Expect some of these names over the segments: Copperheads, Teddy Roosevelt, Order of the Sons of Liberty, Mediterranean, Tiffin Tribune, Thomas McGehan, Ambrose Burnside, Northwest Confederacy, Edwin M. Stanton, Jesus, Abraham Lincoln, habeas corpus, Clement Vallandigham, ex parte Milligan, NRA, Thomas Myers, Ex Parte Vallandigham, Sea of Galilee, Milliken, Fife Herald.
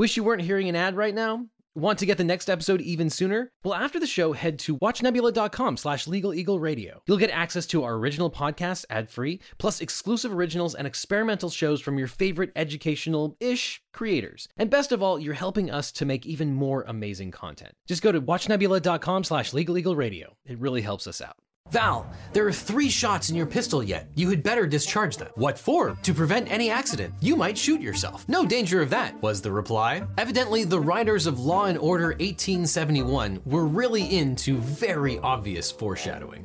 Wish you weren't hearing an ad right now? Want to get the next episode even sooner? Well, after the show, head to watchnebula.com/LegalEagleRadio. You'll get access to our original podcast ad-free, plus exclusive originals and experimental shows from your favorite educational-ish creators. And best of all, you're helping us to make even more amazing content. Just go to watchnebula.com/LegalEagleRadio. It really helps us out. Val, there are 3 shots in your pistol yet. You had better discharge them. What for? To prevent any accident. You might shoot yourself. No danger of that, was the reply. Evidently, the writers of Law and Order 1871 were really into very obvious foreshadowing.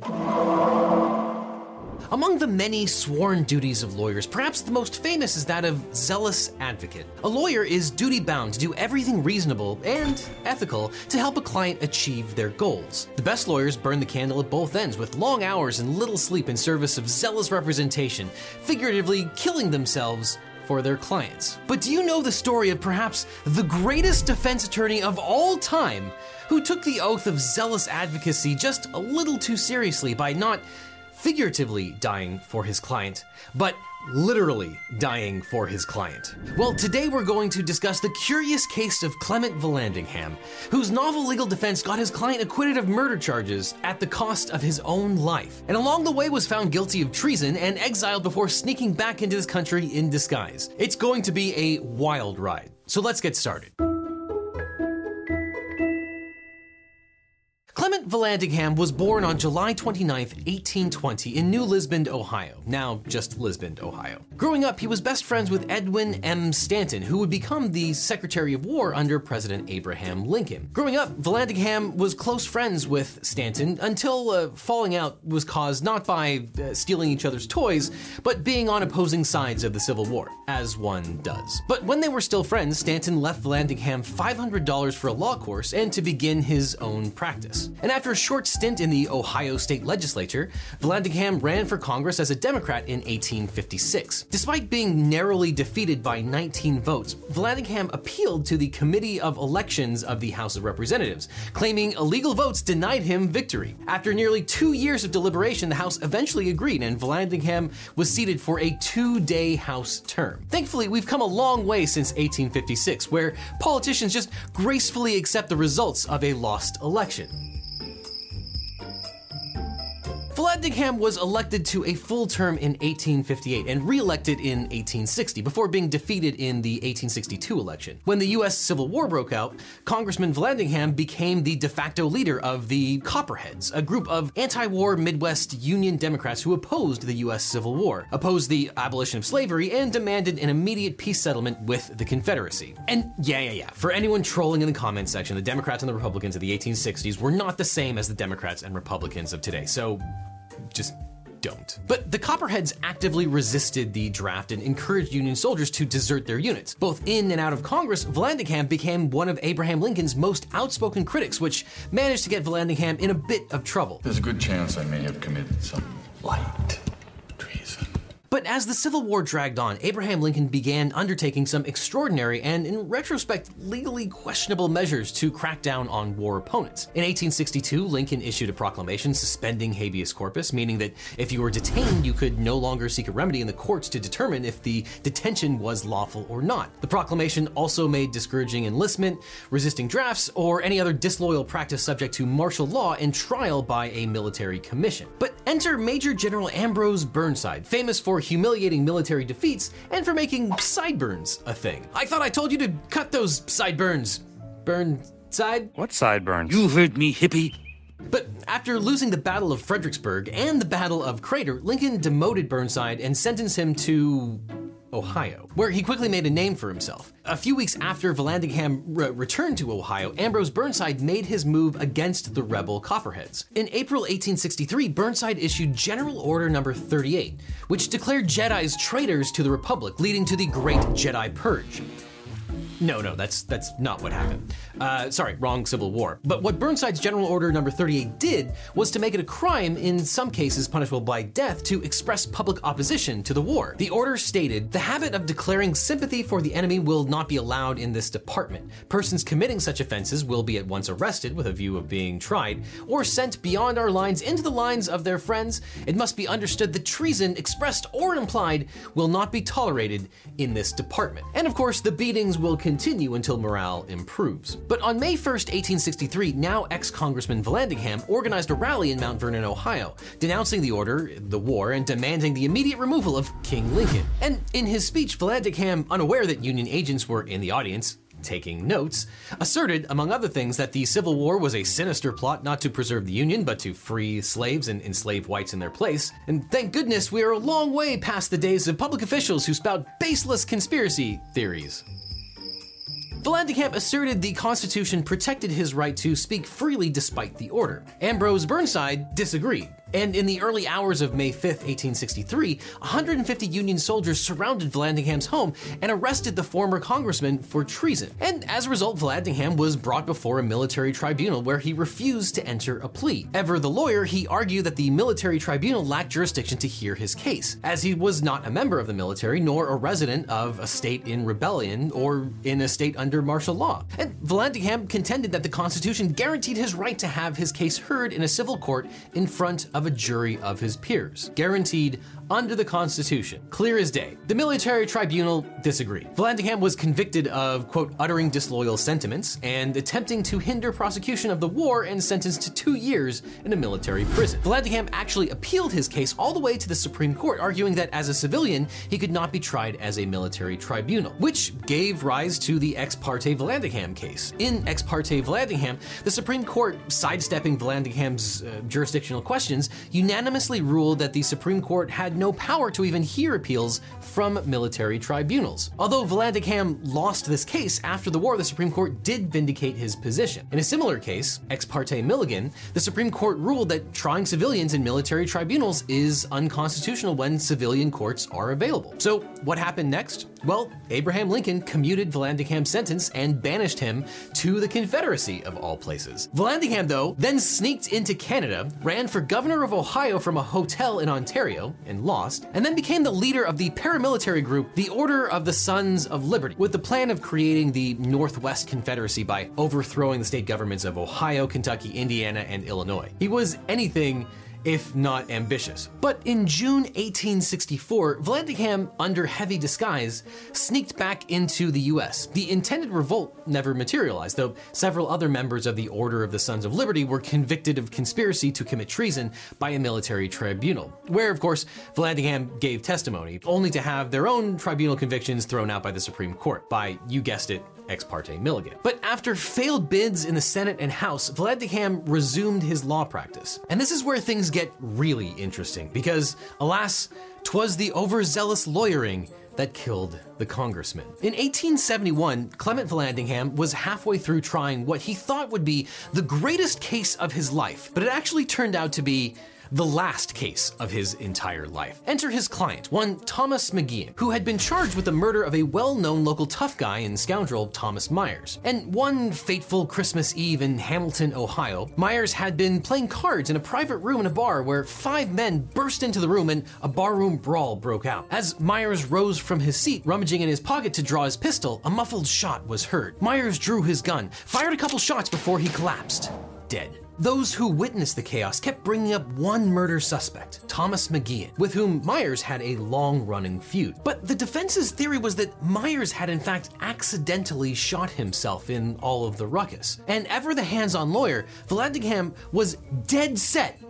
Among the many sworn duties of lawyers, perhaps the most famous is that of zealous advocate. A lawyer is duty-bound to do everything reasonable and ethical to help a client achieve their goals. The best lawyers burn the candle at both ends with long hours and little sleep in service of zealous representation, figuratively killing themselves for their clients. But do you know the story of perhaps the greatest defense attorney of all time who took the oath of zealous advocacy just a little too seriously by not figuratively dying for his client, but literally dying for his client? Well, today we're going to discuss the curious case of Clement Vallandigham, whose novel legal defense got his client acquitted of murder charges at the cost of his own life, and along the way was found guilty of treason and exiled before sneaking back into his country in disguise. It's going to be a wild ride, so let's get started. Clement Vallandigham was born on July 29, 1820 in New Lisbon, Ohio, now just Lisbon, Ohio. Growing up, he was best friends with Edwin M. Stanton, who would become the Secretary of War under President Abraham Lincoln. Growing up, Vallandigham was close friends with Stanton until falling out was caused not by stealing each other's toys, but being on opposing sides of the Civil War, as one does. But when they were still friends, Stanton left Vallandigham $500 for a law course and to begin his own practice. And after a short stint in the Ohio state legislature, Vallandigham ran for Congress as a Democrat in 1856. Despite being narrowly defeated by 19 votes, Vallandigham appealed to the Committee of Elections of the House of Representatives, claiming illegal votes denied him victory. After nearly 2 years of deliberation, the House eventually agreed, and Vallandigham was seated for a 2-day House term. Thankfully, we've come a long way since 1856, where politicians just gracefully accept the results of a lost election. Vallandigham was elected to a full term in 1858 and re-elected in 1860 before being defeated in the 1862 election. When the U.S. Civil War broke out, Congressman Vallandigham became the de facto leader of the Copperheads, a group of anti-war Midwest Union Democrats who opposed the U.S. Civil War, opposed the abolition of slavery, and demanded an immediate peace settlement with the Confederacy. And yeah, for anyone trolling in the comments section, the Democrats and the Republicans of the 1860s were not the same as the Democrats and Republicans of today, so just don't. But the Copperheads actively resisted the draft and encouraged Union soldiers to desert their units. Both in and out of Congress, Vallandigham became one of Abraham Lincoln's most outspoken critics, which managed to get Vallandigham in a bit of trouble. There's a good chance I may have committed some light treason. But as the Civil War dragged on, Abraham Lincoln began undertaking some extraordinary and, in retrospect, legally questionable measures to crack down on war opponents. In 1862, Lincoln issued a proclamation suspending habeas corpus, meaning that if you were detained, you could no longer seek a remedy in the courts to determine if the detention was lawful or not. The proclamation also made discouraging enlistment, resisting drafts, or any other disloyal practice subject to martial law and trial by a military commission. But enter Major General Ambrose Burnside, famous for humiliating military defeats and for making sideburns a thing. I thought I told you to cut those sideburns. Burnside? What sideburns? You heard me, hippie. But after losing the Battle of Fredericksburg and the Battle of Crater, Lincoln demoted Burnside and sentenced him to Ohio, where he quickly made a name for himself. A few weeks after Vallandigham returned to Ohio, Ambrose Burnside made his move against the rebel Copperheads. In April 1863, Burnside issued General Order No. 38, which declared Jedis traitors to the Republic, leading to the Great Jedi Purge. No, that's not what happened. Wrong Civil War. But what Burnside's General Order No. 38 did was to make it a crime, in some cases punishable by death, to express public opposition to the war. The order stated, "The habit of declaring sympathy for the enemy will not be allowed in this department. Persons committing such offenses will be at once arrested with a view of being tried, or sent beyond our lines into the lines of their friends. It must be understood that treason, expressed or implied, will not be tolerated in this department." And of course, the beatings will continue continue until morale improves. But on May 1st, 1863, now ex-Congressman Vallandigham organized a rally in Mount Vernon, Ohio, denouncing the order, the war, and demanding the immediate removal of King Lincoln. And in his speech, Vallandigham, unaware that Union agents were in the audience, taking notes, asserted, among other things, that the Civil War was a sinister plot not to preserve the Union, but to free slaves and enslave whites in their place. And thank goodness we are a long way past the days of public officials who spout baseless conspiracy theories. Vallandigham asserted the Constitution protected his right to speak freely despite the order. Ambrose Burnside disagreed, and in the early hours of May 5th, 1863, 150 Union soldiers surrounded Vallandigham's home and arrested the former congressman for treason. And as a result, Vallandigham was brought before a military tribunal where he refused to enter a plea. Ever the lawyer, he argued that the military tribunal lacked jurisdiction to hear his case, as he was not a member of the military nor a resident of a state in rebellion or in a state under martial law. And Vallandigham contended that the Constitution guaranteed his right to have his case heard in a civil court in front of a jury of his peers. Guaranteed under the Constitution. Clear as day. The military tribunal disagreed. Vallandigham was convicted of, quote, uttering disloyal sentiments and attempting to hinder prosecution of the war, and sentenced to 2 years in a military prison. Vallandigham actually appealed his case all the way to the Supreme Court, arguing that as a civilian, he could not be tried as a military tribunal, which gave rise to the Ex parte Vallandigham case. In Ex parte Vallandigham, the Supreme Court, sidestepping Vallandigham's jurisdictional questions, unanimously ruled that the Supreme Court had no power to even hear appeals from military tribunals. Although Vallandigham lost this case after the war, the Supreme Court did vindicate his position. In a similar case, Ex parte Milligan, the Supreme Court ruled that trying civilians in military tribunals is unconstitutional when civilian courts are available. So what happened next? Well, Abraham Lincoln commuted Vallandigham's sentence and banished him to the Confederacy, of all places. Vallandigham, though, then sneaked into Canada, ran for governor of Ohio from a hotel in Ontario, and lost, and then became the leader of the paramilitary group, the Order of the Sons of Liberty, with the plan of creating the Northwest Confederacy by overthrowing the state governments of Ohio, Kentucky, Indiana, and Illinois. He was anything if not ambitious. But in June 1864, Vallandigham, under heavy disguise, sneaked back into the US. The intended revolt never materialized, though several other members of the Order of the Sons of Liberty were convicted of conspiracy to commit treason by a military tribunal, where, of course, Vallandigham gave testimony, only to have their own tribunal convictions thrown out by the Supreme Court, by, you guessed it, Ex parte Milligan. But after failed bids in the Senate and House, Vallandigham resumed his law practice. And this is where things get really interesting, because alas, 'twas the overzealous lawyering that killed the congressman. In 1871, Clement Vallandigham was halfway through trying what he thought would be the greatest case of his life, but it actually turned out to be the last case of his entire life. Enter his client, one Thomas McGehan, who had been charged with the murder of a well-known local tough guy and scoundrel, Thomas Myers. And one fateful Christmas Eve in Hamilton, Ohio, Myers had been playing cards in a private room in a bar where 5 men burst into the room and a barroom brawl broke out. As Myers rose from his seat, rummaging in his pocket to draw his pistol, a muffled shot was heard. Myers drew his gun, fired a couple shots before he collapsed, dead. Those who witnessed the chaos kept bringing up one murder suspect, Thomas McGehan, with whom Myers had a long-running feud. But the defense's theory was that Myers had in fact accidentally shot himself in all of the ruckus. And ever the hands-on lawyer, Vallandigham was dead set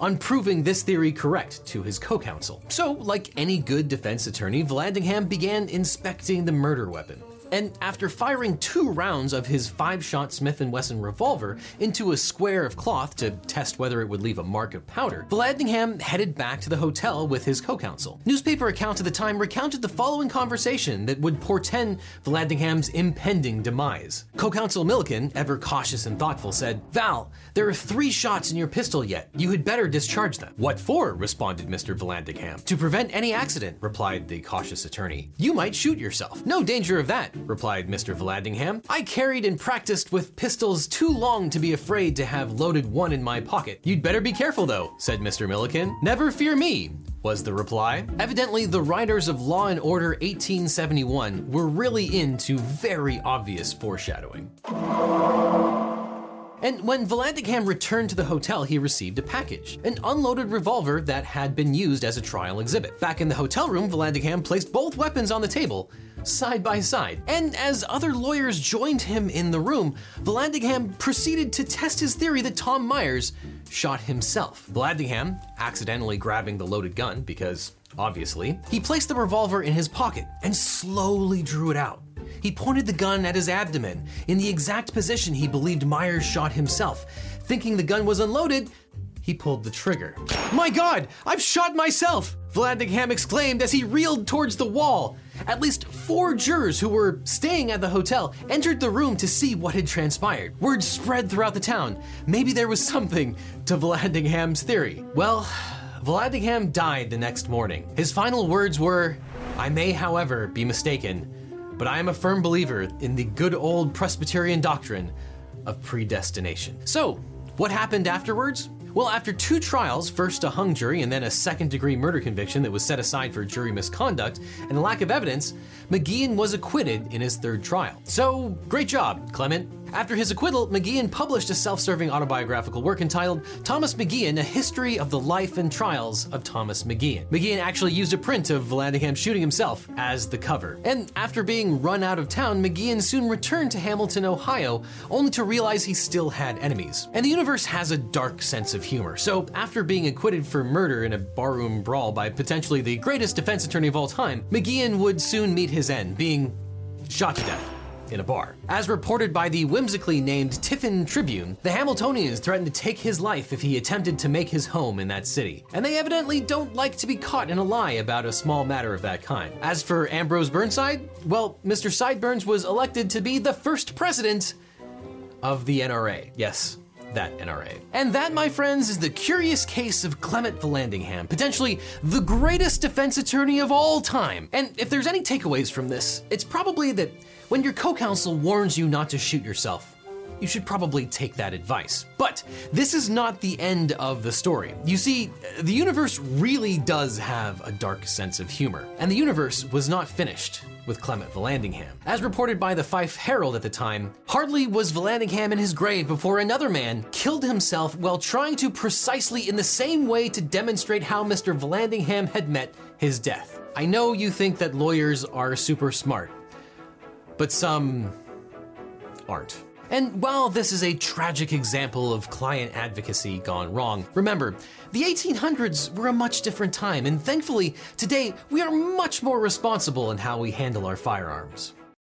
on proving this theory correct to his co-counsel. So, like any good defense attorney, Vallandigham began inspecting the murder weapon. And after firing 2 rounds of his 5-shot Smith & Wesson revolver into a square of cloth to test whether it would leave a mark of powder, Vallandigham headed back to the hotel with his co-counsel. Newspaper accounts at the time recounted the following conversation that would portend Vallandigham's impending demise. Co-counsel Milliken, ever cautious and thoughtful, said, "Val, there are 3 shots in your pistol yet. You had better discharge them." "What for?" responded Mr. Vallandigham. "To prevent any accident," replied the cautious attorney. "You might shoot yourself." "No danger of that," replied Mr. Vallandigham. "I carried and practiced with pistols too long to be afraid to have loaded one in my pocket." "You'd better be careful though," said Mr. Milliken. "Never fear me," was the reply. Evidently, the writers of Law and Order 1871 were really into very obvious foreshadowing. And when Vallandigham returned to the hotel, he received a package, an unloaded revolver that had been used as a trial exhibit. Back in the hotel room, Vallandigham placed both weapons on the table, side by side. And as other lawyers joined him in the room, Vallandigham proceeded to test his theory that Tom Myers shot himself. Vallandigham, accidentally grabbing the loaded gun, because obviously, he placed the revolver in his pocket and slowly drew it out. He pointed the gun at his abdomen in the exact position he believed Myers shot himself. Thinking the gun was unloaded, he pulled the trigger. "My God, I've shot myself!" Vallandigham exclaimed as he reeled towards the wall. At least 4 jurors who were staying at the hotel entered the room to see what had transpired. Word spread throughout the town. Maybe there was something to Vallandigham's theory. Well, Vallandigham died the next morning. His final words were, "I may, however, be mistaken, but I am a firm believer in the good old Presbyterian doctrine of predestination." So, what happened afterwards? Well, after 2 trials, first a hung jury and then a second-degree murder conviction that was set aside for jury misconduct and lack of evidence, McGehan was acquitted in his 3rd trial. So, great job, Clement. After his acquittal, McGehan published a self-serving autobiographical work entitled Thomas McGehan, A History of the Life and Trials of Thomas McGehan. McGehan actually used a print of Vallandigham shooting himself as the cover. And after being run out of town, McGehan soon returned to Hamilton, Ohio, only to realize he still had enemies. And the universe has a dark sense of humor. So after being acquitted for murder in a barroom brawl by potentially the greatest defense attorney of all time, McGehan would soon meet his end, being shot to death in a bar. As reported by the whimsically named Tiffin Tribune, the Hamiltonians threatened to take his life if he attempted to make his home in that city. And they evidently don't like to be caught in a lie about a small matter of that kind. As for Ambrose Burnside, well, Mr. Sideburns was elected to be the first president of the NRA. Yes, that NRA. And that, my friends, is the curious case of Clement Vallandigham, potentially the greatest defense attorney of all time. And if there's any takeaways from this, it's probably that when your co-counsel warns you not to shoot yourself, you should probably take that advice. But this is not the end of the story. You see, the universe really does have a dark sense of humor. And the universe was not finished with Clement Vallandigham. As reported by the Fife Herald at the time, hardly was Vallandigham in his grave before another man killed himself while trying to precisely in the same way to demonstrate how Mr. Vallandigham had met his death. I know you think that lawyers are super smart, but some aren't. And while this is a tragic example of client advocacy gone wrong, remember, the 1800s were a much different time, and thankfully, today, we are much more responsible in how we handle our firearms.